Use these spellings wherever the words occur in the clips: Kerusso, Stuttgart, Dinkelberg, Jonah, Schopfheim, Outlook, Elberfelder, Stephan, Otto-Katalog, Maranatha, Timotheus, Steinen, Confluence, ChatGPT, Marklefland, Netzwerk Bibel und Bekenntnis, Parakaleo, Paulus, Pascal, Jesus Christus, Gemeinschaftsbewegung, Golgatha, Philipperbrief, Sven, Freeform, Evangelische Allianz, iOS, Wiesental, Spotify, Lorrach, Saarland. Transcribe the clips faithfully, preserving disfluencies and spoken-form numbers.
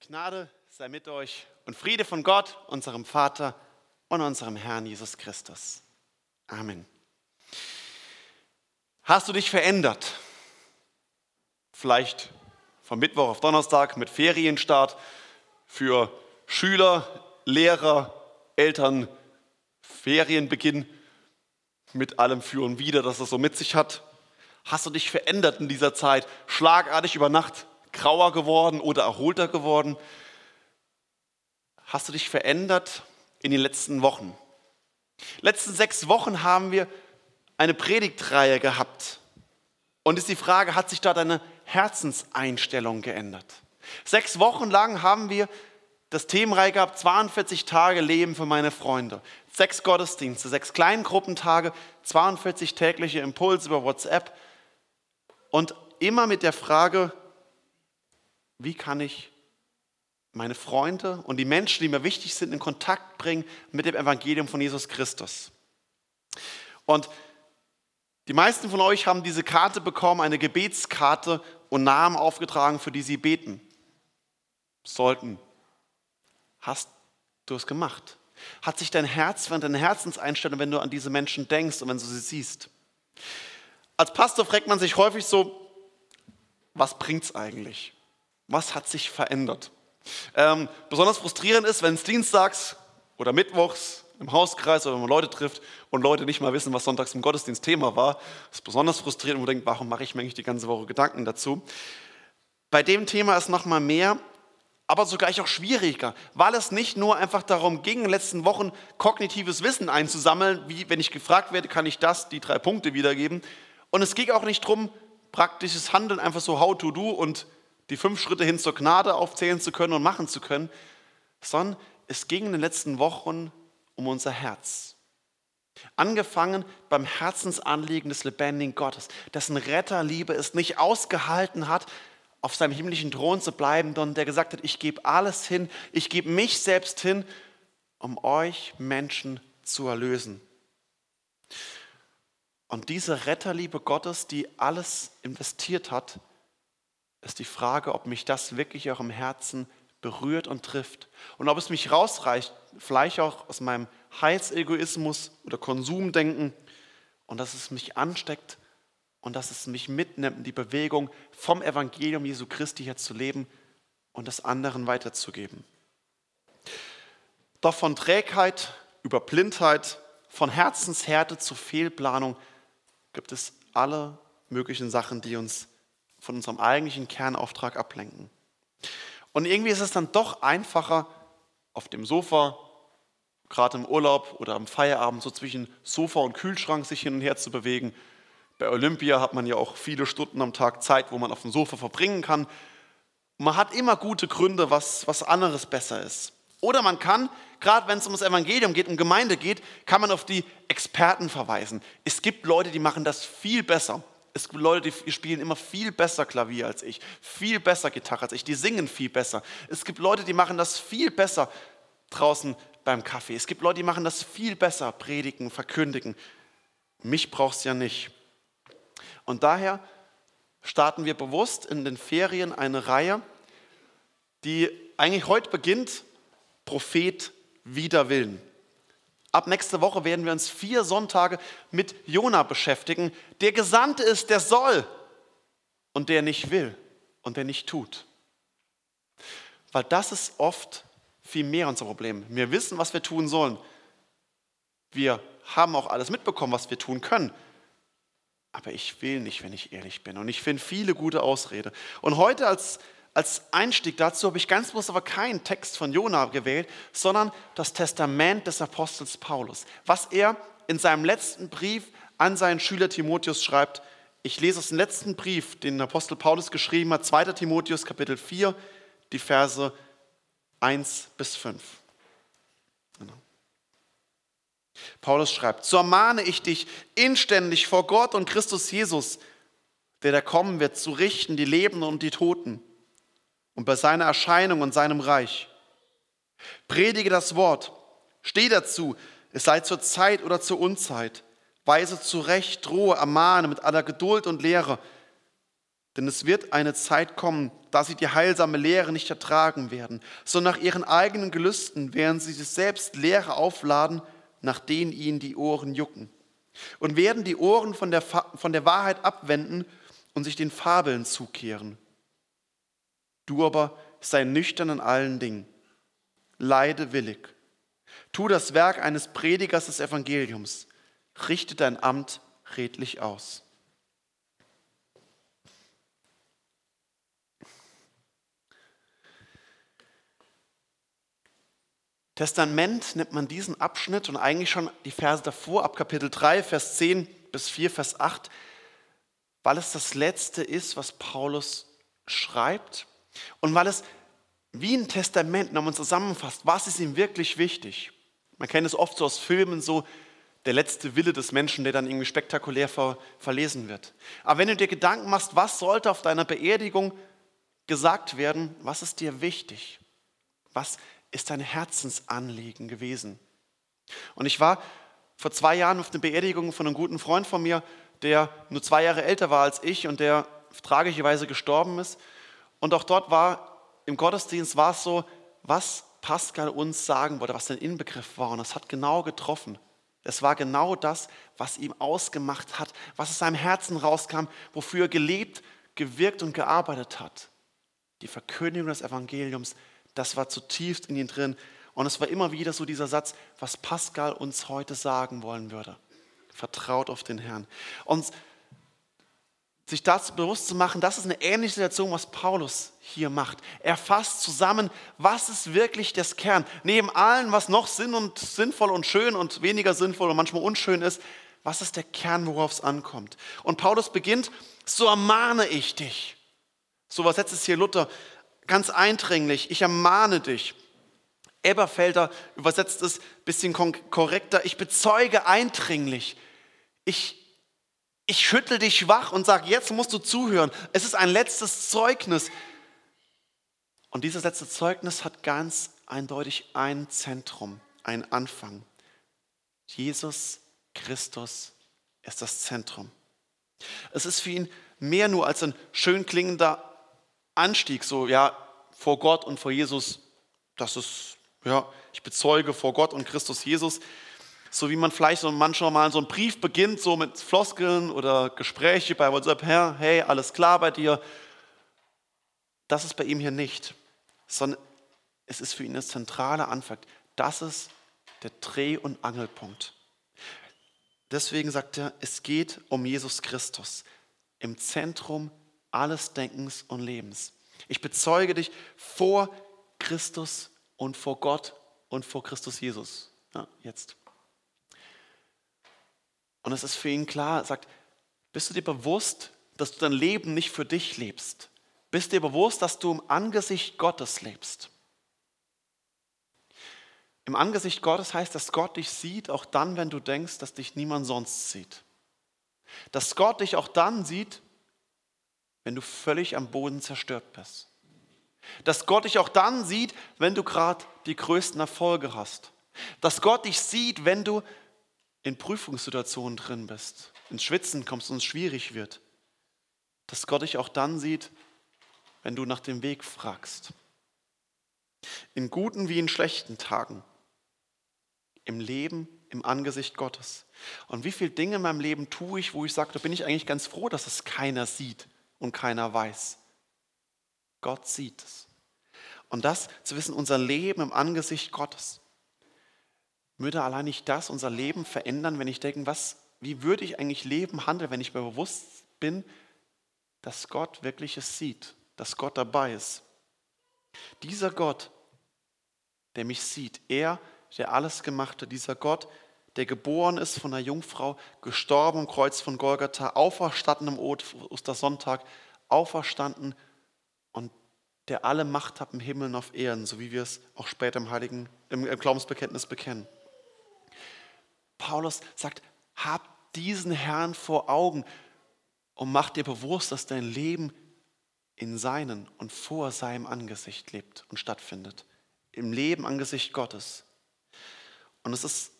Gnade sei mit euch und Friede von Gott, unserem Vater und unserem Herrn Jesus Christus. Amen. Hast du dich verändert? Vielleicht vom Mittwoch auf Donnerstag mit Ferienstart für Schüler, Lehrer, Eltern, Ferienbeginn, mit allem Für und Wider, das es so mit sich hat. Hast du dich verändert in dieser Zeit? Schlagartig über Nacht? Grauer geworden oder erholter geworden? Hast du dich verändert in den letzten Wochen? Letzten sechs Wochen haben wir eine Predigtreihe gehabt. Und ist die Frage, hat sich da deine Herzenseinstellung geändert? Sechs Wochen lang haben wir das Themenreihe gehabt, zweiundvierzig Tage Leben für meine Freunde. Sechs Gottesdienste, sechs Kleingruppentage, zweiundvierzig tägliche Impulse über WhatsApp. Und immer mit der Frage, wie kann ich meine Freunde und die Menschen, die mir wichtig sind, in Kontakt bringen mit dem Evangelium von Jesus Christus? Und die meisten von euch haben diese Karte bekommen, eine Gebetskarte und Namen aufgetragen, für die sie beten sollten. Hast du es gemacht? Hat sich dein Herz, deine Herzenseinstellung, wenn du an diese Menschen denkst und wenn du sie siehst? Als Pastor fragt man sich häufig so, was bringt es eigentlich? Was hat sich verändert? Ähm, besonders frustrierend ist, wenn es dienstags oder mittwochs im Hauskreis oder wenn man Leute trifft und Leute nicht mal wissen, was sonntags im Gottesdienst Thema war. Das ist besonders frustrierend, wo man denkt, warum mache ich mir eigentlich die ganze Woche Gedanken dazu? Bei dem Thema ist noch mal mehr, aber zugleich auch schwieriger, weil es nicht nur einfach darum ging, in den letzten Wochen kognitives Wissen einzusammeln, wie wenn ich gefragt werde, kann ich das, die drei Punkte wiedergeben. Und es ging auch nicht darum, praktisches Handeln einfach so how to do und die fünf Schritte hin zur Gnade aufzählen zu können und machen zu können, sondern es ging in den letzten Wochen um unser Herz. Angefangen beim Herzensanliegen des lebendigen Gottes, dessen Retterliebe es nicht ausgehalten hat, auf seinem himmlischen Thron zu bleiben, sondern der gesagt hat, ich gebe alles hin, ich gebe mich selbst hin, um euch Menschen zu erlösen. Und diese Retterliebe Gottes, die alles investiert hat, ist die Frage, ob mich das wirklich auch im Herzen berührt und trifft. Und ob es mich rausreißt, vielleicht auch aus meinem Heilsegoismus oder Konsumdenken, und dass es mich ansteckt und dass es mich mitnimmt in die Bewegung, vom Evangelium Jesu Christi her zu leben und das anderen weiterzugeben. Doch von Trägheit über Blindheit, von Herzenshärte zu Fehlplanung gibt es alle möglichen Sachen, die uns von unserem eigentlichen Kernauftrag ablenken. Und irgendwie ist es dann doch einfacher, auf dem Sofa, gerade im Urlaub oder am Feierabend, so zwischen Sofa und Kühlschrank sich hin und her zu bewegen. Bei Olympia hat man ja auch viele Stunden am Tag Zeit, wo man auf dem Sofa verbringen kann. Man hat immer gute Gründe, was, was anderes besser ist. Oder man kann, gerade wenn es um das Evangelium geht, um Gemeinde geht, kann man auf die Experten verweisen. Es gibt Leute, die machen das viel besser. Es gibt Leute, die spielen immer viel besser Klavier als ich, viel besser Gitarre als ich, die singen viel besser. Es gibt Leute, die machen das viel besser draußen beim Kaffee. Es gibt Leute, die machen das viel besser, predigen, verkündigen. Mich brauchst du ja nicht. Und daher starten wir bewusst in den Ferien eine Reihe, die eigentlich heute beginnt, Prophet wider Willen. Ab nächste Woche werden wir uns vier Sonntage mit Jonah beschäftigen, der gesandt ist, der soll und der nicht will und der nicht tut. Weil das ist oft viel mehr unser Problem. Wir wissen, was wir tun sollen. Wir haben auch alles mitbekommen, was wir tun können. Aber ich will nicht, wenn ich ehrlich bin. Und ich finde viele gute Ausreden. Und heute als Als Einstieg dazu habe ich ganz bewusst aber keinen Text von Jonah gewählt, sondern das Testament des Apostels Paulus, was er in seinem letzten Brief an seinen Schüler Timotheus schreibt. Ich lese aus dem letzten Brief, den Apostel Paulus geschrieben hat, zweiter Timotheus, Kapitel vier, die Verse eins bis fünf. Genau. Paulus schreibt, so ermahne ich dich inständig vor Gott und Christus Jesus, der da kommen wird, zu richten die Lebenden und die Toten. Und bei seiner Erscheinung und seinem Reich. Predige das Wort, steh dazu, es sei zur Zeit oder zur Unzeit. Weise zurecht, drohe, ermahne mit aller Geduld und Lehre. Denn es wird eine Zeit kommen, da sie die heilsame Lehre nicht ertragen werden, sondern nach ihren eigenen Gelüsten werden sie sich selbst Lehre aufladen, nach denen ihnen die Ohren jucken. Und werden die Ohren von der, von der Wahrheit abwenden und sich den Fabeln zukehren. Du aber sei nüchtern in allen Dingen, leide willig. Tu das Werk eines Predigers des Evangeliums, richte dein Amt redlich aus. Testament nimmt man diesen Abschnitt und eigentlich schon die Verse davor, ab Kapitel drei, Vers zehn bis vier, Vers acht, weil es das Letzte ist, was Paulus schreibt und weil es wie ein Testament nochmal zusammenfasst, was ist ihm wirklich wichtig. Man kennt es oft so aus Filmen, so der letzte Wille des Menschen, der dann irgendwie spektakulär ver- verlesen wird. Aber wenn du dir Gedanken machst, was sollte auf deiner Beerdigung gesagt werden, was ist dir wichtig? Was ist dein Herzensanliegen gewesen? Und ich war vor zwei Jahren auf einer Beerdigung von einem guten Freund von mir, der nur zwei Jahre älter war als ich und der tragischerweise gestorben ist. Und auch dort war, im Gottesdienst war es so, was Pascal uns sagen wollte, was sein Inbegriff war. Und das hat genau getroffen. Es war genau das, was ihm ausgemacht hat, was aus seinem Herzen rauskam, wofür er gelebt, gewirkt und gearbeitet hat. Die Verkündigung des Evangeliums, das war zutiefst in ihm drin. Und es war immer wieder so dieser Satz, was Pascal uns heute sagen wollen würde. Vertraut auf den Herrn. Und sich dazu bewusst zu machen, das ist eine ähnliche Situation, was Paulus hier macht. Er fasst zusammen, was ist wirklich das Kern. Neben allem, was noch sinn und sinnvoll und schön und weniger sinnvoll und manchmal unschön ist, was ist der Kern, worauf es ankommt. Und Paulus beginnt, so ermahne ich dich. So übersetzt es hier Luther ganz eindringlich, ich ermahne dich. Elberfelder übersetzt es ein bisschen korrekter, ich bezeuge eindringlich. Ich Ich schüttel dich wach und sage, jetzt musst du zuhören. Es ist ein letztes Zeugnis. Und dieses letzte Zeugnis hat ganz eindeutig ein Zentrum, einen Anfang. Jesus Christus ist das Zentrum. Es ist für ihn mehr nur als ein schön klingender Anstieg, so ja, vor Gott und vor Jesus, das ist, ja, ich bezeuge vor Gott und Christus Jesus. So wie man vielleicht so manchmal mal so einen Brief beginnt, so mit Floskeln oder Gespräche bei WhatsApp, hey, alles klar bei dir. Das ist bei ihm hier nicht, sondern es ist für ihn das zentrale Anfang. Das ist der Dreh- und Angelpunkt. Deswegen sagt er, es geht um Jesus Christus, im Zentrum alles Denkens und Lebens. Ich bezeuge dich vor Christus und vor Gott und vor Christus Jesus. Ja, jetzt. Und es ist für ihn klar, er sagt, bist du dir bewusst, dass du dein Leben nicht für dich lebst? Bist du dir bewusst, dass du im Angesicht Gottes lebst? Im Angesicht Gottes heißt, dass Gott dich sieht, auch dann, wenn du denkst, dass dich niemand sonst sieht. Dass Gott dich auch dann sieht, wenn du völlig am Boden zerstört bist. Dass Gott dich auch dann sieht, wenn du gerade die größten Erfolge hast. Dass Gott dich sieht, wenn du in Prüfungssituationen drin bist, ins Schwitzen kommst und es schwierig wird, dass Gott dich auch dann sieht, wenn du nach dem Weg fragst. In guten wie in schlechten Tagen, im Leben, im Angesicht Gottes. Und wie viele Dinge in meinem Leben tue ich, wo ich sage, da bin ich eigentlich ganz froh, dass es keiner sieht und keiner weiß. Gott sieht es. Und das zu wissen, unser Leben im Angesicht Gottes. Würde allein nicht das unser Leben verändern, wenn ich denke, was, wie würde ich eigentlich leben, handeln, wenn ich mir bewusst bin, dass Gott wirklich es sieht, dass Gott dabei ist. Dieser Gott, der mich sieht, er, der alles gemacht hat, dieser Gott, der geboren ist von einer Jungfrau, gestorben am Kreuz von Golgatha, auferstanden am Ostersonntag, auferstanden und der alle Macht hat im Himmel und auf Erden, so wie wir es auch später im Heiligen, im, im Glaubensbekenntnis bekennen. Paulus sagt, hab diesen Herrn vor Augen und mach dir bewusst, dass dein Leben in seinen und vor seinem Angesicht lebt und stattfindet. Im Leben Angesicht Gottes. Und es ist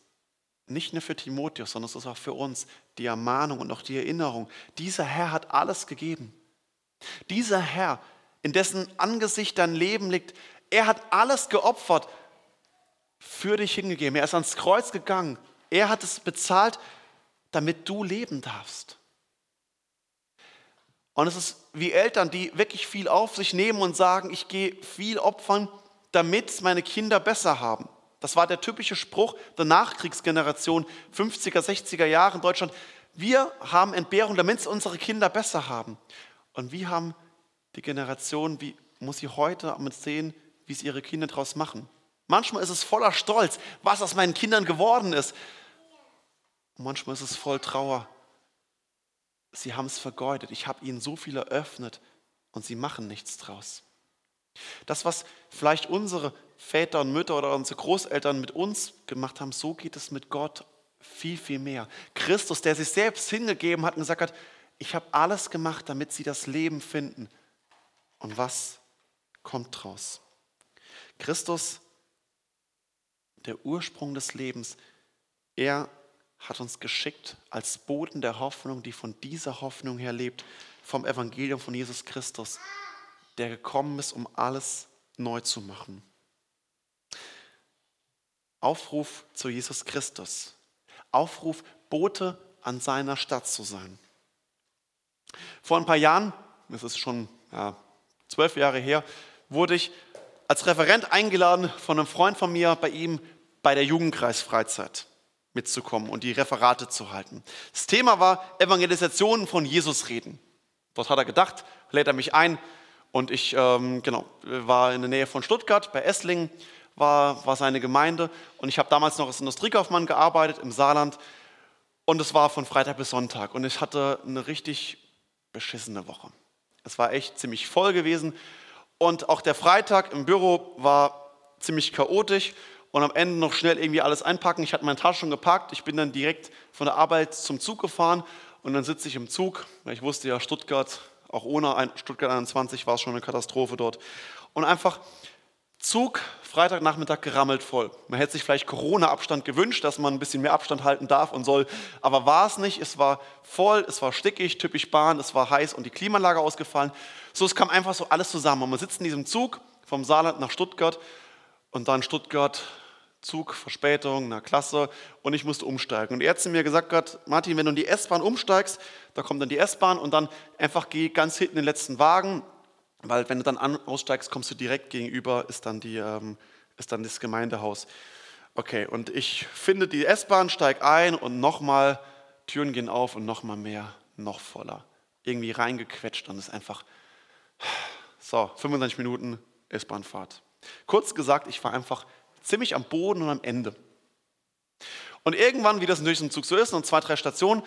nicht nur für Timotheus, sondern es ist auch für uns die Ermahnung und auch die Erinnerung. Dieser Herr hat alles gegeben. Dieser Herr in dessen Angesicht dein Leben liegt. Er hat alles geopfert, für dich hingegeben. Er ist ans Kreuz gegangen. Er hat es bezahlt, damit du leben darfst. Und es ist wie Eltern, die wirklich viel auf sich nehmen und sagen, ich gehe viel opfern, damit es meine Kinder besser haben. Das war der typische Spruch der Nachkriegsgeneration, fünfziger, sechziger Jahre in Deutschland. Wir haben Entbehrung, damit es unsere Kinder besser haben. Und wir haben die Generation, wie muss sie heute sehen, wie es ihre Kinder daraus machen. Manchmal ist es voller Stolz, was aus meinen Kindern geworden ist. Und manchmal ist es voll Trauer. Sie haben es vergeudet. Ich habe ihnen so viel eröffnet und sie machen nichts draus. Das, was vielleicht unsere Väter und Mütter oder unsere Großeltern mit uns gemacht haben, so geht es mit Gott viel, viel mehr. Christus, der sich selbst hingegeben hat und gesagt hat, ich habe alles gemacht, damit sie das Leben finden. Und was kommt draus? Christus, der Ursprung des Lebens, er hat uns geschickt als Boten der Hoffnung, die von dieser Hoffnung her lebt, vom Evangelium von Jesus Christus, der gekommen ist, um alles neu zu machen. Aufruf zu Jesus Christus. Aufruf, Bote an seiner Stadt zu sein. Vor ein paar Jahren, das ist schon ja, zwölf Jahre her, wurde ich als Referent eingeladen von einem Freund von mir, bei ihm bei der Jugendkreisfreizeit mitzukommen und die Referate zu halten. Das Thema war Evangelisation von Jesus reden. Dort hat er gedacht, lädt er mich ein und ich ähm, genau, war in der Nähe von Stuttgart, bei Esslingen war, war seine Gemeinde und ich habe damals noch als Industriekaufmann gearbeitet im Saarland und es war von Freitag bis Sonntag und ich hatte eine richtig beschissene Woche. Es war echt ziemlich voll gewesen. Und auch der Freitag im Büro war ziemlich chaotisch und am Ende noch schnell irgendwie alles einpacken. Ich hatte meine Tasche schon gepackt, ich bin dann direkt von der Arbeit zum Zug gefahren und dann sitze ich im Zug. Ich wusste ja, Stuttgart, auch ohne Stuttgart einundzwanzig war es schon eine Katastrophe dort. Und einfach Zug, Freitagnachmittag gerammelt voll. Man hätte sich vielleicht Corona-Abstand gewünscht, dass man ein bisschen mehr Abstand halten darf und soll, aber war es nicht. Es war voll, es war stickig, typisch Bahn, es war heiß und die Klimaanlage ausgefallen. So, es kam einfach so alles zusammen. Und man sitzt in diesem Zug vom Saarland nach Stuttgart und dann Stuttgart, Zug, Verspätung, na klasse, und ich musste umsteigen. Und die Ärztin mir gesagt hat, Martin, wenn du in die S-Bahn umsteigst, da kommt dann die S-Bahn und dann einfach geh ganz hinten in den letzten Wagen. Weil wenn du dann aussteigst, kommst du direkt gegenüber, ist dann, die, ähm, ist dann das Gemeindehaus. Okay, und ich finde die S-Bahn, steig ein und nochmal, Türen gehen auf und nochmal mehr, noch voller. Irgendwie reingequetscht und es ist einfach, so, fünfundzwanzig Minuten S-Bahnfahrt. Kurz gesagt, ich war einfach ziemlich am Boden und am Ende. Und irgendwann, wie das natürlich im Zug so ist, und zwei, drei Stationen,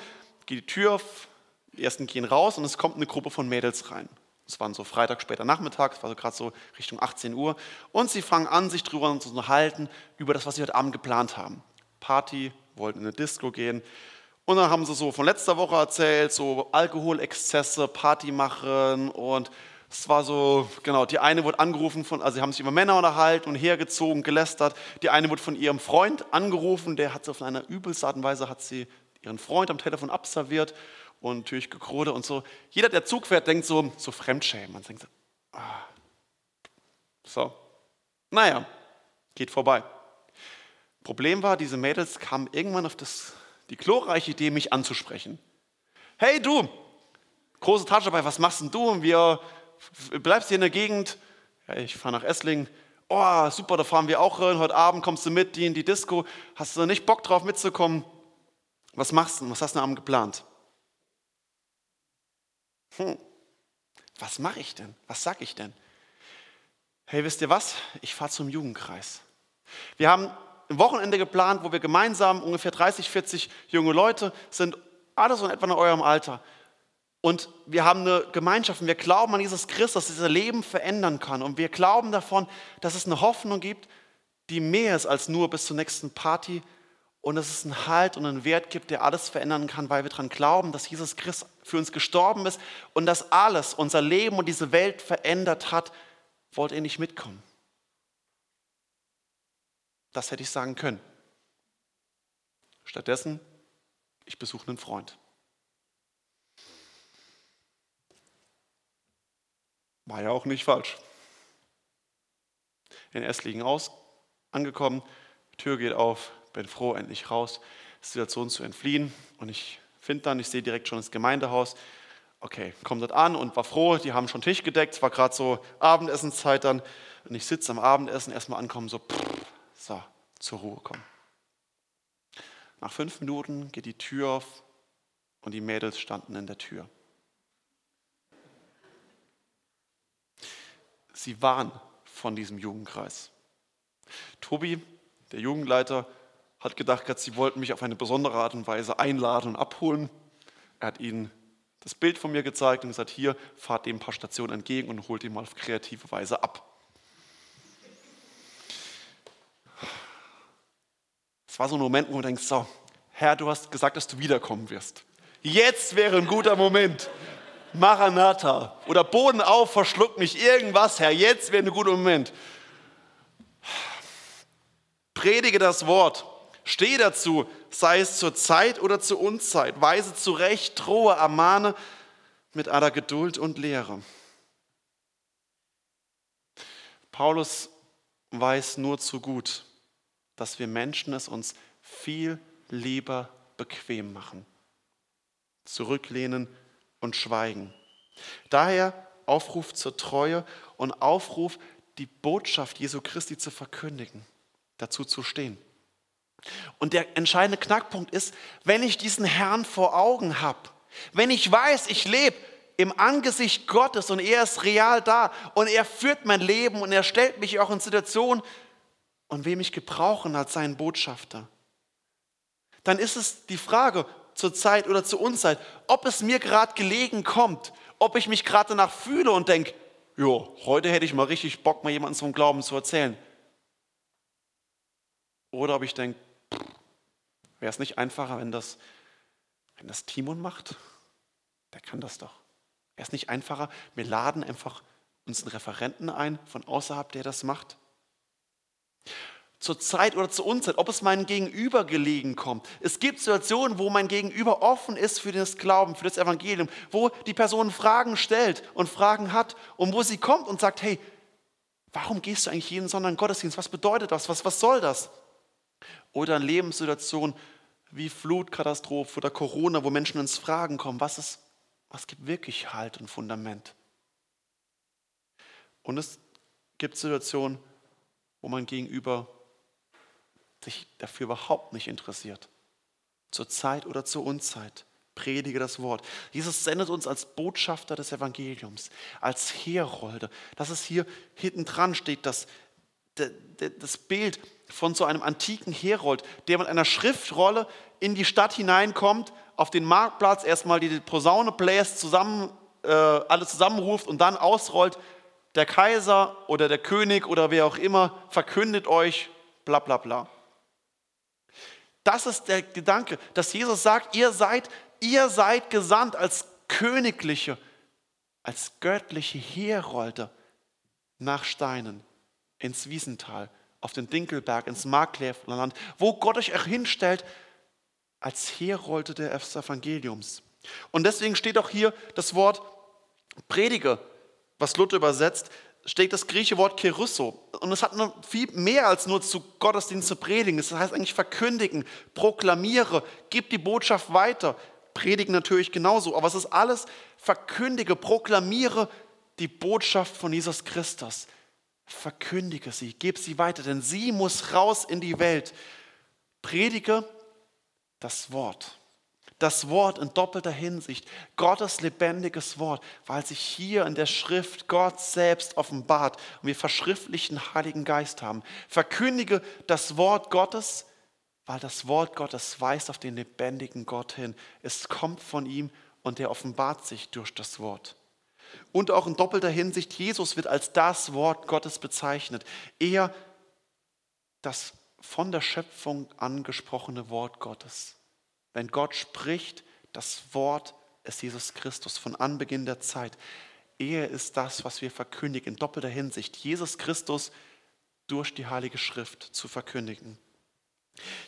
geht die Tür auf, die ersten gehen raus und es kommt eine Gruppe von Mädels rein. Es waren so Freitag, später Nachmittag, es war so gerade so Richtung achtzehn Uhr. Und sie fangen an, sich drüber zu unterhalten, über das, was sie heute Abend geplant haben. Party, wollten in eine Disco gehen. Und dann haben sie so von letzter Woche erzählt, so Alkoholexzesse, Party machen. Und es war so, genau, die eine wurde angerufen, von, also sie haben sich über Männer unterhalten und hergezogen, gelästert. Die eine wurde von ihrem Freund angerufen, der hat sie auf einer übelsten Art und Weise, hat sie ihren Freund am Telefon abserviert. Und natürlich Gekrode und so. Jeder, der Zug fährt, denkt so, so Fremdschämen. Man denkt so, ah. So, naja, geht vorbei. Problem war, diese Mädels kamen irgendwann auf das, die glorreiche Idee, mich anzusprechen. Hey du, große Tasche dabei, was machst denn du? Und wir bleibst hier in der Gegend. Ja, ich fahre nach Esslingen. Oh, super, da fahren wir auch rein. Heute Abend kommst du mit, die in die Disco. Hast du nicht Bock drauf mitzukommen? Was machst du? Was hast du am Abend geplant? Hm, was mache ich denn? Was sage ich denn? Hey, wisst ihr was? Ich fahre zum Jugendkreis. Wir haben ein Wochenende geplant, wo wir gemeinsam ungefähr dreißig, vierzig junge Leute sind, alles und etwa in eurem Alter. Und wir haben eine Gemeinschaft und wir glauben an Jesus Christus, dass dieser Leben verändern kann. Und wir glauben davon, dass es eine Hoffnung gibt, die mehr ist als nur bis zur nächsten Party. Und dass es einen Halt und einen Wert gibt, der alles verändern kann, weil wir daran glauben, dass Jesus Christus für uns gestorben ist und dass alles, unser Leben und diese Welt verändert hat. Wollt ihr nicht mitkommen? Das hätte ich sagen können. Stattdessen, ich besuche einen Freund. War ja auch nicht falsch. In Esslingen aus, angekommen, Tür geht auf, bin froh, endlich raus, Situation zu entfliehen. Und ich finde dann, ich sehe direkt schon das Gemeindehaus. Okay, komme dort an und war froh, die haben schon Tisch gedeckt, es war gerade so Abendessenszeit dann. Und ich sitze am Abendessen, erstmal ankommen, so, pff, so, zur Ruhe kommen. Nach fünf Minuten geht die Tür auf und die Mädels standen in der Tür. Sie waren von diesem Jugendkreis. Tobi, der Jugendleiter, hat gedacht, sie wollten mich auf eine besondere Art und Weise einladen und abholen. Er hat ihnen das Bild von mir gezeigt und gesagt, hier, fahrt dem ein paar Stationen entgegen und holt ihn mal auf kreative Weise ab. Es war so ein Moment, wo du denkst, so, Herr, du hast gesagt, dass du wiederkommen wirst. Jetzt wäre ein guter Moment. Maranatha oder Boden auf, verschluckt mich, irgendwas, Herr, jetzt wäre ein guter Moment. Predige das Wort, stehe dazu, sei es zur Zeit oder zur Unzeit, weise zurecht, drohe, ermahne mit aller Geduld und Lehre. Paulus weiß nur zu gut, dass wir Menschen es uns viel lieber bequem machen, zurücklehnen und schweigen. Daher Aufruf zur Treue und Aufruf, die Botschaft Jesu Christi zu verkündigen, dazu zu stehen. Und der entscheidende Knackpunkt ist, wenn ich diesen Herrn vor Augen habe, wenn ich weiß, ich lebe im Angesicht Gottes und er ist real da und er führt mein Leben und er stellt mich auch in Situationen und will mich gebrauchen als seinen Botschafter, dann ist es die Frage, zur Zeit oder zur Unzeit, ob es mir gerade gelegen kommt, ob ich mich gerade danach fühle und denke, jo, heute hätte ich mal richtig Bock, mal jemandem vom Glauben zu erzählen. Oder ob ich denke, wäre es nicht einfacher, wenn das, wenn das Timon macht? Der kann das doch. Wäre es nicht einfacher, wir laden einfach uns einen Referenten ein von außerhalb, der das macht? Zur Zeit oder zur Unzeit, ob es meinem Gegenüber gelegen kommt. Es gibt Situationen, wo mein Gegenüber offen ist für das Glauben, für das Evangelium, wo die Person Fragen stellt und Fragen hat und wo sie kommt und sagt, hey, warum gehst du eigentlich jeden Sonntag in den Gottesdienst? Was bedeutet das? Was, was soll das? Oder in Lebenssituationen wie Flutkatastrophe oder Corona, wo Menschen ins Fragen kommen, was, ist, was gibt wirklich Halt und Fundament? Und es gibt Situationen, wo mein Gegenüber sich dafür überhaupt nicht interessiert. Zur Zeit oder zur Unzeit. Predige das Wort. Jesus sendet uns als Botschafter des Evangeliums, als Herolde. Dass es hier hinten dran steht, das, das Bild von so einem antiken Herold, der mit einer Schriftrolle in die Stadt hineinkommt, auf den Marktplatz erstmal die Posaune bläst, zusammen, äh, alle zusammenruft und dann ausrollt, der Kaiser oder der König oder wer auch immer verkündet euch, bla bla bla. Das ist der Gedanke, dass Jesus sagt, ihr seid, ihr seid gesandt als königliche, als göttliche Herolde nach Steinen, ins Wiesental, auf den Dinkelberg, ins Marklefland, wo Gott euch auch hinstellt, als Herolde des Evangeliums. Und deswegen steht auch hier das Wort Predige, was Luther übersetzt, steht das griechische Wort Kerusso. Und es hat viel mehr als nur zu Gottesdienst zu predigen. Das heißt eigentlich verkündigen, proklamiere, gib die Botschaft weiter. Predigen natürlich genauso. Aber es ist alles verkündige, proklamiere die Botschaft von Jesus Christus. Verkündige sie, gib sie weiter, denn sie muss raus in die Welt. Predige das Wort. Das Wort in doppelter Hinsicht, Gottes lebendiges Wort, weil sich hier in der Schrift Gott selbst offenbart und wir verschriftlichen Heiligen Geist haben. Verkündige das Wort Gottes, weil das Wort Gottes weist auf den lebendigen Gott hin. Es kommt von ihm und er offenbart sich durch das Wort. Und auch in doppelter Hinsicht, Jesus wird als das Wort Gottes bezeichnet. Er, das von der Schöpfung angesprochene Wort Gottes. Wenn Gott spricht, das Wort ist Jesus Christus von Anbeginn der Zeit. Er ist das, was wir verkündigen, in doppelter Hinsicht. Jesus Christus durch die Heilige Schrift zu verkündigen.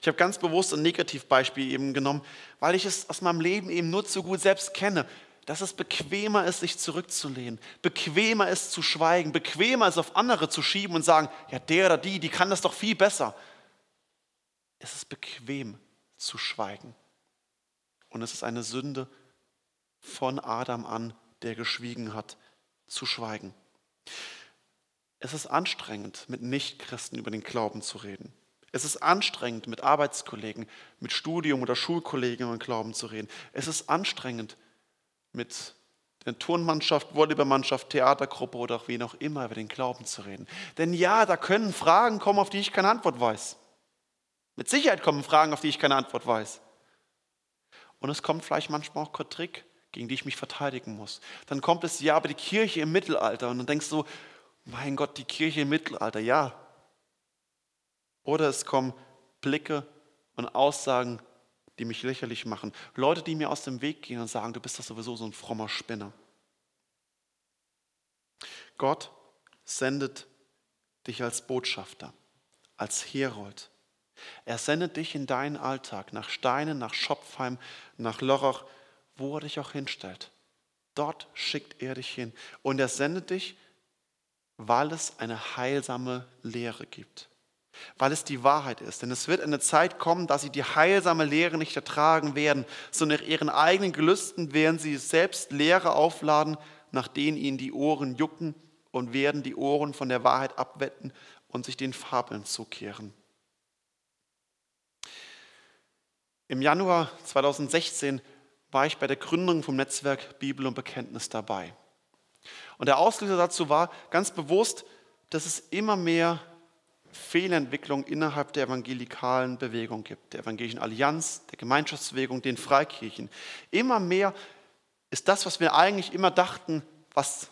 Ich habe ganz bewusst ein Negativbeispiel eben genommen, weil ich es aus meinem Leben eben nur zu gut selbst kenne. dass es bequemer ist, sich zurückzulehnen, bequemer ist zu schweigen, bequemer ist, auf andere zu schieben und sagen, ja, der oder die, die kann das doch viel besser. Es ist bequem zu schweigen. Und es ist eine Sünde von Adam an, der geschwiegen hat, zu schweigen. Es ist anstrengend, mit Nichtchristen über den Glauben zu reden. Es ist anstrengend, mit Arbeitskollegen, mit Studium- oder Schulkollegen über den Glauben zu reden. Es ist anstrengend, mit der Turnmannschaft, Volleyballmannschaft, Theatergruppe oder auch wen auch immer über den Glauben zu reden. Denn ja, da können Fragen kommen, auf die ich keine Antwort weiß. Mit Sicherheit kommen Fragen, auf die ich keine Antwort weiß. Und es kommt vielleicht manchmal auch Kritik, gegen die ich mich verteidigen muss. Dann kommt es, ja, aber die Kirche im Mittelalter. Und dann denkst du, mein Gott, die Kirche im Mittelalter, ja. Oder es kommen Blicke und Aussagen, die mich lächerlich machen. Leute, die mir aus dem Weg gehen und sagen, du bist doch sowieso so ein frommer Spinner. Gott sendet dich als Botschafter, als Herold. Er sendet dich in deinen Alltag, nach Steinen, nach Schopfheim, nach Lorrach, wo er dich auch hinstellt. Dort schickt er dich hin. Und er sendet dich, weil es eine heilsame Lehre gibt. Weil es die Wahrheit ist. Denn es wird eine Zeit kommen, dass sie die heilsame Lehre nicht ertragen werden, sondern ihren eigenen Gelüsten werden sie selbst Lehre aufladen, nach denen ihnen die Ohren jucken, und werden die Ohren von der Wahrheit abwenden und sich den Fabeln zukehren. Im Januar zweitausendsechzehn war ich bei der Gründung vom Netzwerk Bibel und Bekenntnis dabei. Und der Auslöser dazu war ganz bewusst, dass es immer mehr Fehlentwicklung innerhalb der evangelikalen Bewegung gibt, der Evangelischen Allianz, der Gemeinschaftsbewegung, den Freikirchen. Immer mehr ist das, was wir eigentlich immer dachten, was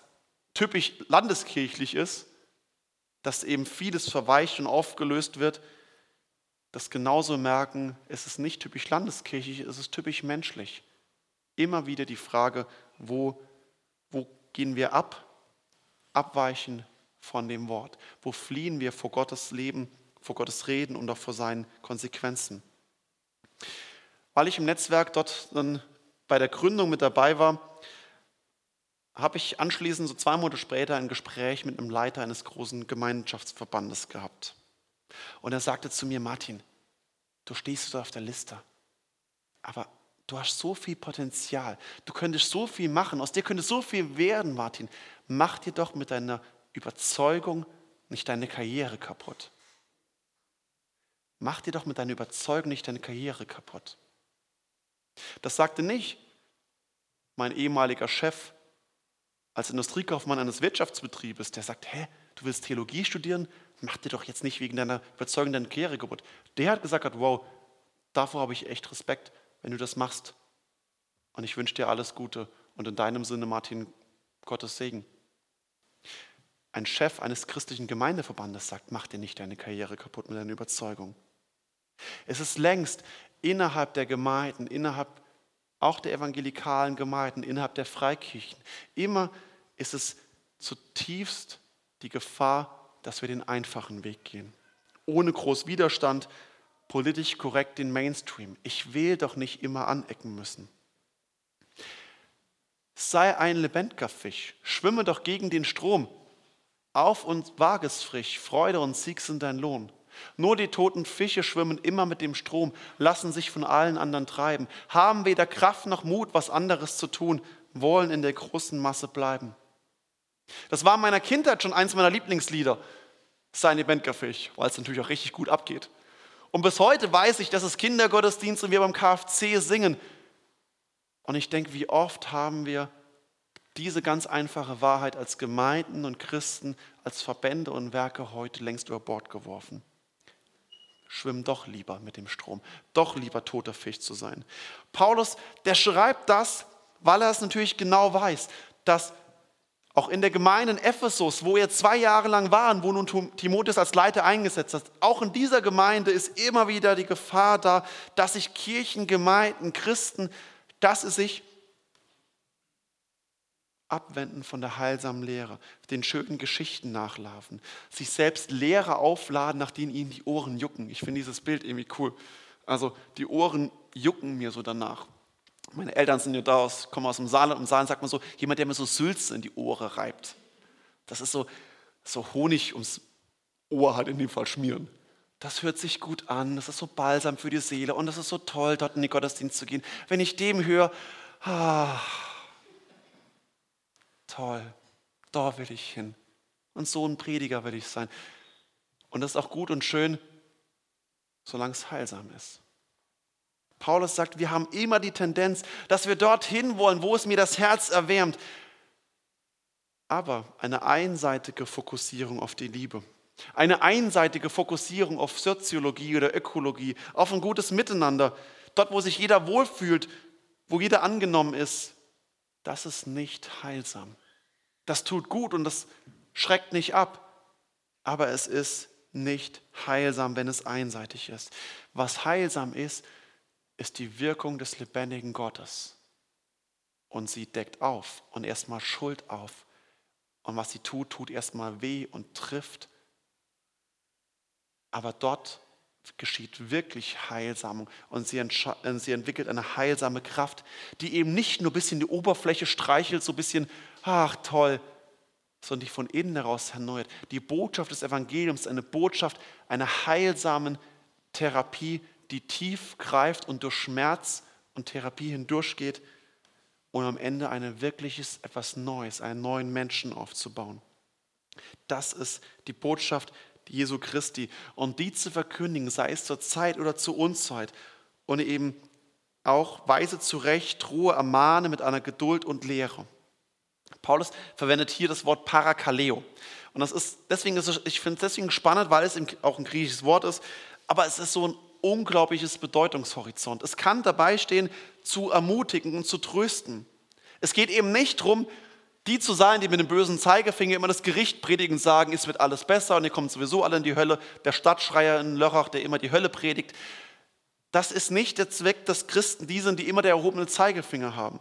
typisch landeskirchlich ist, dass eben vieles verweicht und aufgelöst wird, das genauso merken, es ist nicht typisch landeskirchlich, es ist typisch menschlich. Immer wieder die Frage, wo, wo gehen wir ab, abweichen von dem Wort? Wo fliehen wir vor Gottes Leben, vor Gottes Reden und auch vor seinen Konsequenzen? Weil ich im Netzwerk dort dann bei der Gründung mit dabei war, habe ich anschließend so zwei Monate später ein Gespräch mit einem Leiter eines großen Gemeinschaftsverbandes gehabt. Und er sagte zu mir, Martin, du stehst da auf der Liste, aber du hast so viel Potenzial, du könntest so viel machen, aus dir könnte so viel werden, Martin. Mach dir doch mit deiner Überzeugung nicht deine Karriere kaputt. Mach dir doch mit deiner Überzeugung nicht deine Karriere kaputt. Das sagte nicht mein ehemaliger Chef als Industriekaufmann eines Wirtschaftsbetriebes, der sagt, hä, du willst Theologie studieren? Mach dir doch jetzt nicht wegen deiner Überzeugung deine Karriere kaputt. Der hat gesagt, wow, davor habe ich echt Respekt, wenn du das machst. Und ich wünsche dir alles Gute und in deinem Sinne, Martin, Gottes Segen. Ein Chef eines christlichen Gemeindeverbandes sagt, mach dir nicht deine Karriere kaputt mit deiner Überzeugung. Es ist längst innerhalb der Gemeinden, innerhalb auch der evangelikalen Gemeinden, innerhalb der Freikirchen, immer ist es zutiefst die Gefahr, dass wir den einfachen Weg gehen. Ohne groß Widerstand, politisch korrekt den Mainstream. Ich will doch nicht immer anecken müssen. Sei ein lebendiger Fisch, schwimme doch gegen den Strom. Auf und wage es frisch, Freude und Sieg sind dein Lohn. Nur die toten Fische schwimmen immer mit dem Strom, lassen sich von allen anderen treiben, haben weder Kraft noch Mut, was anderes zu tun, wollen in der großen Masse bleiben. Das war in meiner Kindheit schon eins meiner Lieblingslieder, sei ein lebendiger Fisch, weil es natürlich auch richtig gut abgeht. Und bis heute weiß ich, dass es Kindergottesdienst und wir beim K F C singen. Und ich denke, wie oft haben wir diese ganz einfache Wahrheit als Gemeinden und Christen, als Verbände und Werke heute längst über Bord geworfen. Schwimm doch lieber mit dem Strom, doch lieber toter Fisch zu sein. Paulus, der schreibt das, weil er es natürlich genau weiß, dass auch in der Gemeinde in Ephesus, wo er zwei Jahre lang war, wo nun Timotheus als Leiter eingesetzt hat, auch in dieser Gemeinde ist immer wieder die Gefahr da, dass sich Kirchen, Gemeinden, Christen, dass es sich abwenden von der heilsamen Lehre, den schönen Geschichten nachlaufen, sich selbst Lehre aufladen, nach denen ihnen die Ohren jucken. Ich finde dieses Bild irgendwie cool. Also die Ohren jucken mir so danach. Meine Eltern sind ja da, aus, kommen aus dem Saarland. Im Saarland sagt man so, jemand, der mir so Sülze in die Ohren reibt. Das ist so, so Honig ums Ohr halt in dem Fall schmieren. Das hört sich gut an, das ist so balsam für die Seele und das ist so toll, dort in den Gottesdienst zu gehen. Wenn ich dem höre, ah, toll, da will ich hin. Und so ein Prediger will ich sein. Und das ist auch gut und schön, solange es heilsam ist. Paulus sagt, wir haben immer die Tendenz, dass wir dorthin wollen, wo es mir das Herz erwärmt. Aber eine einseitige Fokussierung auf die Liebe, eine einseitige Fokussierung auf Soziologie oder Ökologie, auf ein gutes Miteinander, dort, wo sich jeder wohlfühlt, wo jeder angenommen ist, das ist nicht heilsam. Das tut gut und das schreckt nicht ab, aber es ist nicht heilsam, wenn es einseitig ist. Was heilsam ist, ist die Wirkung des lebendigen Gottes. Und sie deckt auf und erstmal Schuld auf. Und was sie tut, tut erstmal weh und trifft. Aber dort geschieht wirklich Heilsamung und sie, entsch- sie entwickelt eine heilsame Kraft, die eben nicht nur ein bisschen die Oberfläche streichelt, so ein bisschen, ach toll, sondern die von innen heraus erneuert. Die Botschaft des Evangeliums ist eine Botschaft einer heilsamen Therapie, die tief greift und durch Schmerz und Therapie hindurchgeht, um am Ende ein wirkliches, etwas Neues, einen neuen Menschen aufzubauen. Das ist die Botschaft Jesu Christi. Und die zu verkündigen, sei es zur Zeit oder zur Unzeit. Und eben auch weise zurecht, drohe, ermahne mit einer Geduld und Lehre. Paulus verwendet hier das Wort Parakaleo. Und das ist, deswegen ist es, ich finde es deswegen spannend, weil es auch ein griechisches Wort ist, aber es ist so ein unglaubliches Bedeutungshorizont. Es kann dabei stehen, zu ermutigen und zu trösten. Es geht eben nicht darum, die zu sein, die mit dem bösen Zeigefinger immer das Gericht predigen und sagen, es wird alles besser und ihr kommt sowieso alle in die Hölle. Der Stadtschreier in Lorrach, der immer die Hölle predigt. Das ist nicht der Zweck, dass Christen die sind, die immer der erhobene Zeigefinger haben.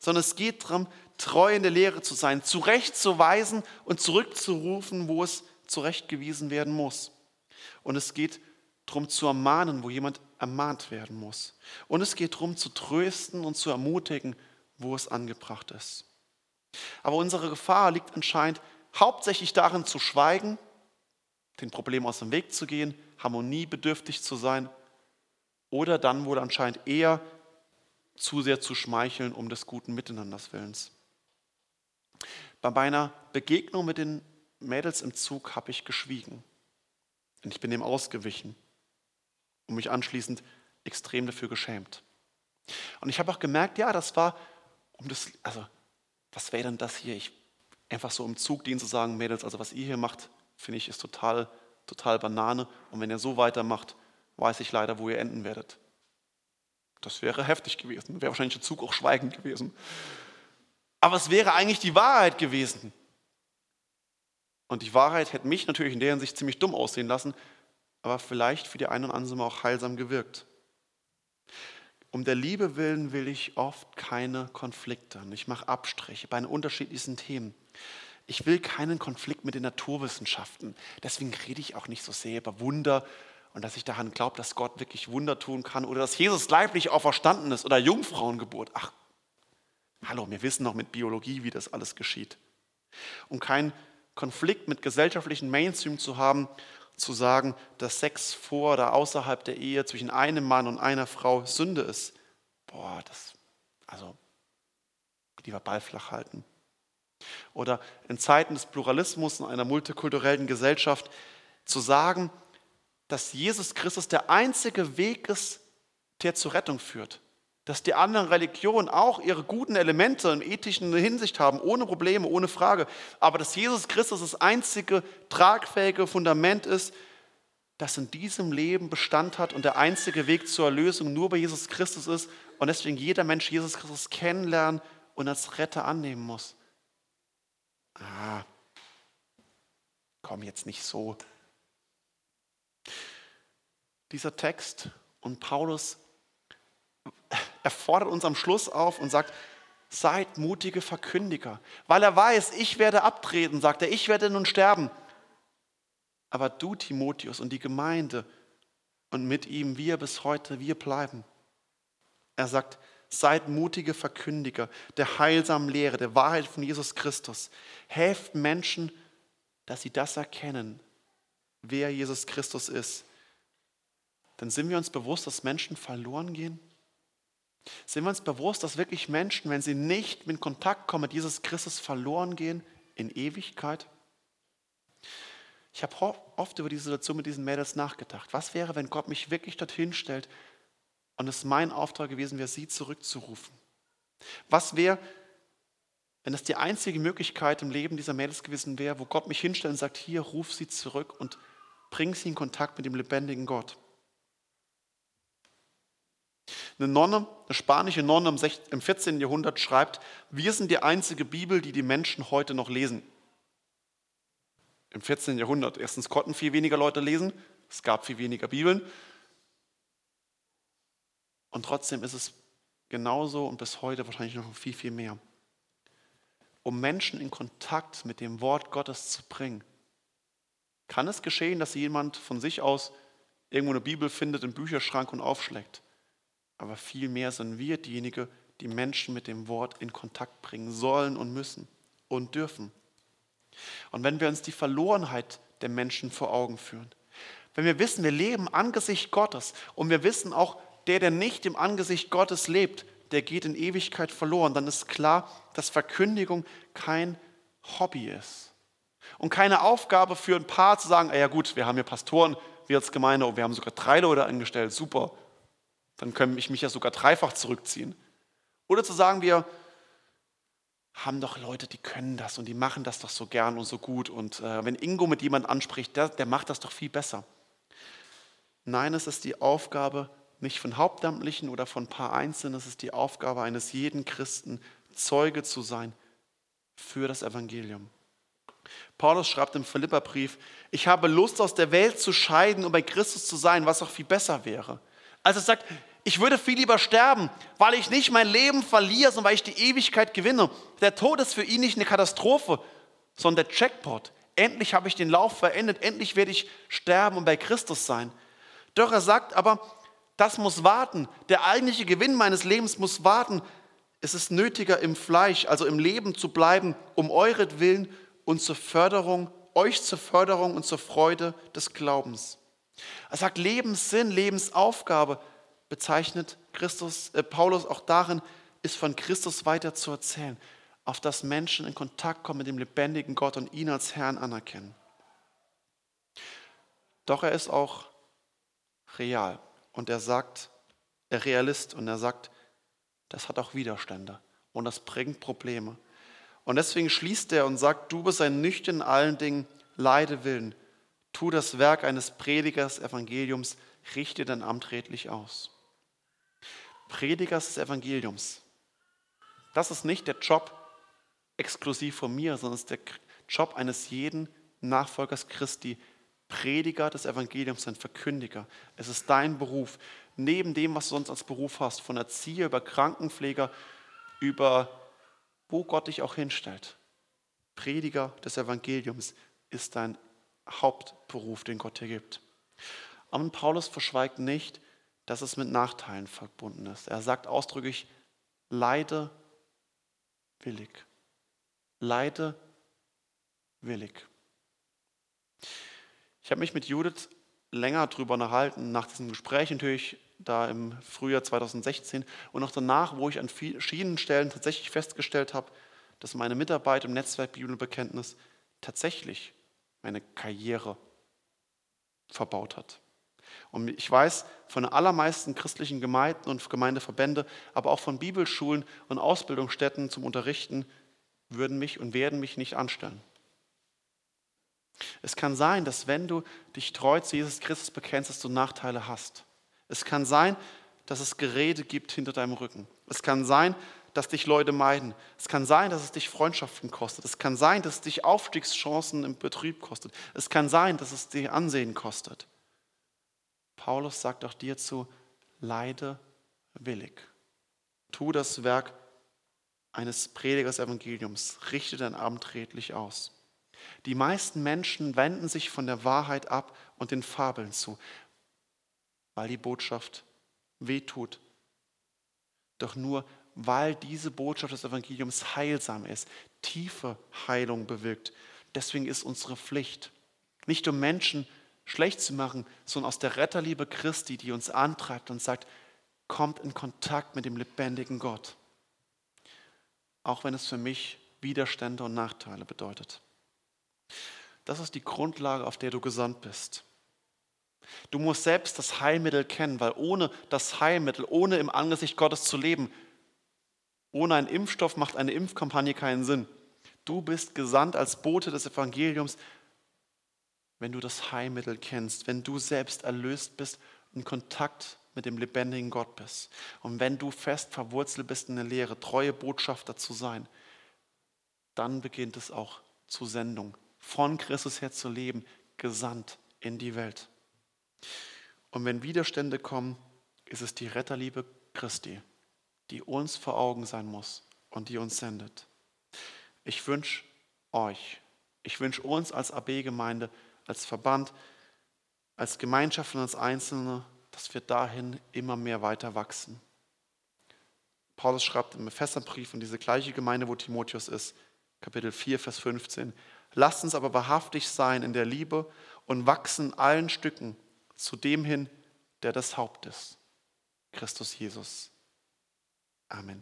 Sondern es geht darum, treu in der Lehre zu sein, zurechtzuweisen und zurückzurufen, wo es zurechtgewiesen werden muss. Und es geht darum zu ermahnen, wo jemand ermahnt werden muss. Und es geht darum zu trösten und zu ermutigen, wo es angebracht ist. Aber unsere Gefahr liegt anscheinend hauptsächlich darin, zu schweigen, den Problemen aus dem Weg zu gehen, harmoniebedürftig zu sein oder dann wohl anscheinend eher zu sehr zu schmeicheln um des guten Miteinanders willens. Bei meiner Begegnung mit den Mädels im Zug habe ich geschwiegen und ich bin dem ausgewichen und mich anschließend extrem dafür geschämt. Und ich habe auch gemerkt, ja, das war um das, also was wäre denn das hier? Ich, einfach so im Zug denen zu sagen, Mädels, also was ihr hier macht, finde ich, ist total, total Banane. Und wenn ihr so weitermacht, weiß ich leider, wo ihr enden werdet. Das wäre heftig gewesen. Wäre wahrscheinlich der Zug auch schweigend gewesen. Aber es wäre eigentlich die Wahrheit gewesen. Und die Wahrheit hätte mich natürlich in der Hinsicht ziemlich dumm aussehen lassen, aber vielleicht für die einen und anderen auch heilsam gewirkt. Um der Liebe willen will ich oft keine Konflikte. Ich mache Abstriche bei den unterschiedlichsten Themen. Ich will keinen Konflikt mit den Naturwissenschaften. Deswegen rede ich auch nicht so sehr über Wunder und dass ich daran glaube, dass Gott wirklich Wunder tun kann oder dass Jesus leiblich auferstanden ist oder Jungfrauengeburt. Ach, hallo, wir wissen noch mit Biologie, wie das alles geschieht. Um keinen Konflikt mit gesellschaftlichen Mainstream zu haben, zu sagen, dass Sex vor oder außerhalb der Ehe zwischen einem Mann und einer Frau Sünde ist. Boah, das, also lieber Ball flach halten. Oder in Zeiten des Pluralismus in einer multikulturellen Gesellschaft zu sagen, dass Jesus Christus der einzige Weg ist, der zur Rettung führt. Dass die anderen Religionen auch ihre guten Elemente in ethischen Hinsicht haben, ohne Probleme, ohne Frage. Aber dass Jesus Christus das einzige tragfähige Fundament ist, das in diesem Leben Bestand hat und der einzige Weg zur Erlösung nur bei Jesus Christus ist und deswegen jeder Mensch Jesus Christus kennenlernen und als Retter annehmen muss. Ah, komm jetzt nicht so. Dieser Text und Paulus er fordert uns am Schluss auf und sagt, seid mutige Verkündiger. Weil er weiß, ich werde abtreten, sagt er, ich werde nun sterben. Aber du, Timotheus, und die Gemeinde und mit ihm wir bis heute, wir bleiben. Er sagt, Seid mutige Verkündiger der heilsamen Lehre, der Wahrheit von Jesus Christus. Helft Menschen, dass sie das erkennen, wer Jesus Christus ist. Dann sind wir uns bewusst, dass Menschen verloren gehen? Sind wir uns bewusst, dass wirklich Menschen, wenn sie nicht in Kontakt kommen mit Jesus Christus, verloren gehen in Ewigkeit? Ich habe oft über diese Situation mit diesen Mädels nachgedacht. Was wäre, wenn Gott mich wirklich dorthin stellt und es mein Auftrag gewesen wäre, sie zurückzurufen? Was wäre, wenn das die einzige Möglichkeit im Leben dieser Mädels gewesen wäre, wo Gott mich hinstellt und sagt, hier, ruf sie zurück und bring sie in Kontakt mit dem lebendigen Gott? Eine Nonne, eine spanische Nonne im vierzehnten Jahrhundert schreibt, wir sind die einzige Bibel, die die Menschen heute noch lesen. Im vierzehnten Jahrhundert. Erstens konnten viel weniger Leute lesen, es gab viel weniger Bibeln. Und trotzdem ist es genauso und bis heute wahrscheinlich noch viel, viel mehr. Um Menschen in Kontakt mit dem Wort Gottes zu bringen, kann es geschehen, dass jemand von sich aus irgendwo eine Bibel findet, im Bücherschrank und aufschlägt. Aber vielmehr sind wir diejenigen, die Menschen mit dem Wort in Kontakt bringen sollen und müssen und dürfen. Und wenn wir uns die Verlorenheit der Menschen vor Augen führen, wenn wir wissen, wir leben im Angesicht Gottes und wir wissen auch, der, der nicht im Angesicht Gottes lebt, der geht in Ewigkeit verloren, dann ist klar, dass Verkündigung kein Hobby ist. Und keine Aufgabe für ein Paar zu sagen, ja gut, wir haben hier Pastoren, wir als Gemeinde, und wir haben sogar drei Leute angestellt, super. Dann könnte ich mich ja sogar dreifach zurückziehen. Oder zu sagen, wir haben doch Leute, die können das und die machen das doch so gern und so gut. Und äh, wenn Ingo mit jemandem anspricht, der, der macht das doch viel besser. Nein, es ist die Aufgabe nicht von Hauptamtlichen oder von ein paar Einzelnen, es ist die Aufgabe eines jeden Christen, Zeuge zu sein für das Evangelium. Paulus schreibt im Philipperbrief, ich habe Lust, aus der Welt zu scheiden, um bei Christus zu sein, was auch viel besser wäre. Also er sagt, ich würde viel lieber sterben, weil ich nicht mein Leben verliere, sondern weil ich die Ewigkeit gewinne. Der Tod ist für ihn nicht eine Katastrophe, sondern der Jackpot. Endlich habe ich den Lauf verendet, endlich werde ich sterben und bei Christus sein. Doch er sagt aber, das muss warten, der eigentliche Gewinn meines Lebens muss warten. Es ist nötiger im Fleisch, also im Leben zu bleiben, um euretwillen und zur Förderung, euch zur Förderung und zur Freude des Glaubens. Er sagt, Lebenssinn, Lebensaufgabe, bezeichnet Christus, äh, Paulus auch darin, ist von Christus weiter zu erzählen, auf dass Menschen in Kontakt kommen mit dem lebendigen Gott und ihn als Herrn anerkennen. Doch er ist auch real und er sagt, er Realist und er sagt, das hat auch Widerstände und das bringt Probleme. Und deswegen schließt er und sagt, du bist ein nüchtern in allen Dingen, leide willen. Tu das Werk eines Predigers Evangeliums, richte dein Amt redlich aus. Predigers des Evangeliums. Das ist nicht der Job exklusiv von mir, sondern es ist der Job eines jeden Nachfolgers Christi. Prediger des Evangeliums, ein Verkündiger. Es ist dein Beruf. Neben dem, was du sonst als Beruf hast, von Erzieher über Krankenpfleger, über wo Gott dich auch hinstellt. Prediger des Evangeliums ist dein Hauptberuf, den Gott dir gibt. Und Paulus verschweigt nicht, dass es mit Nachteilen verbunden ist. Er sagt ausdrücklich, leide willig. Leide willig. Ich habe mich mit Judith länger drüber unterhalten, nach diesem Gespräch natürlich, da im Frühjahr zweitausendsechzehn und auch danach, wo ich an verschiedenen Stellen tatsächlich festgestellt habe, dass meine Mitarbeit im Netzwerk Bibel und Bekenntnis tatsächlich meine Karriere verbaut hat. Und ich weiß von den allermeisten christlichen Gemeinden und Gemeindeverbände, aber auch von Bibelschulen und Ausbildungsstätten zum Unterrichten, würden mich und werden mich nicht anstellen. Es kann sein, dass wenn du dich treu zu Jesus Christus bekennst, dass du Nachteile hast. Es kann sein, dass es Gerede gibt hinter deinem Rücken. Es kann sein, dass dich Leute meiden. Es kann sein, dass es dich Freundschaften kostet. Es kann sein, dass es dich Aufstiegschancen im Betrieb kostet. Es kann sein, dass es dir Ansehen kostet. Paulus sagt auch dir zu, leide willig. Tu das Werk eines Predigers Evangeliums. Richte dein Amt redlich aus. Die meisten Menschen wenden sich von der Wahrheit ab und den Fabeln zu, weil die Botschaft wehtut. Doch nur weil diese Botschaft des Evangeliums heilsam ist, tiefe Heilung bewirkt. Deswegen ist unsere Pflicht, nicht um Menschen schlecht zu machen, sondern aus der Retterliebe Christi, die uns antreibt und sagt, kommt in Kontakt mit dem lebendigen Gott. Auch wenn es für mich Widerstände und Nachteile bedeutet. Das ist die Grundlage, auf der du gesandt bist. Du musst selbst das Heilmittel kennen, weil ohne das Heilmittel, ohne im Angesicht Gottes zu leben, ohne einen Impfstoff macht eine Impfkampagne keinen Sinn. Du bist gesandt als Bote des Evangeliums, wenn du das Heilmittel kennst, wenn du selbst erlöst bist, in Kontakt mit dem lebendigen Gott bist und wenn du fest verwurzelt bist in der Lehre, treue Botschafter zu sein, dann beginnt es auch zur Sendung. Von Christus her zu leben, gesandt in die Welt. Und wenn Widerstände kommen, ist es die Retterliebe Christi, die uns vor Augen sein muss und die uns sendet. Ich wünsche euch, ich wünsche uns als A B-Gemeinde, als Verband, als Gemeinschaft und als Einzelne, dass wir dahin immer mehr weiter wachsen. Paulus schreibt im Epheserbrief an diese gleiche Gemeinde, wo Timotheus ist, Kapitel vier, Vers fünfzehn, lasst uns aber wahrhaftig sein in der Liebe und wachsen in allen Stücken zu dem hin, der das Haupt ist, Christus Jesus. Amen.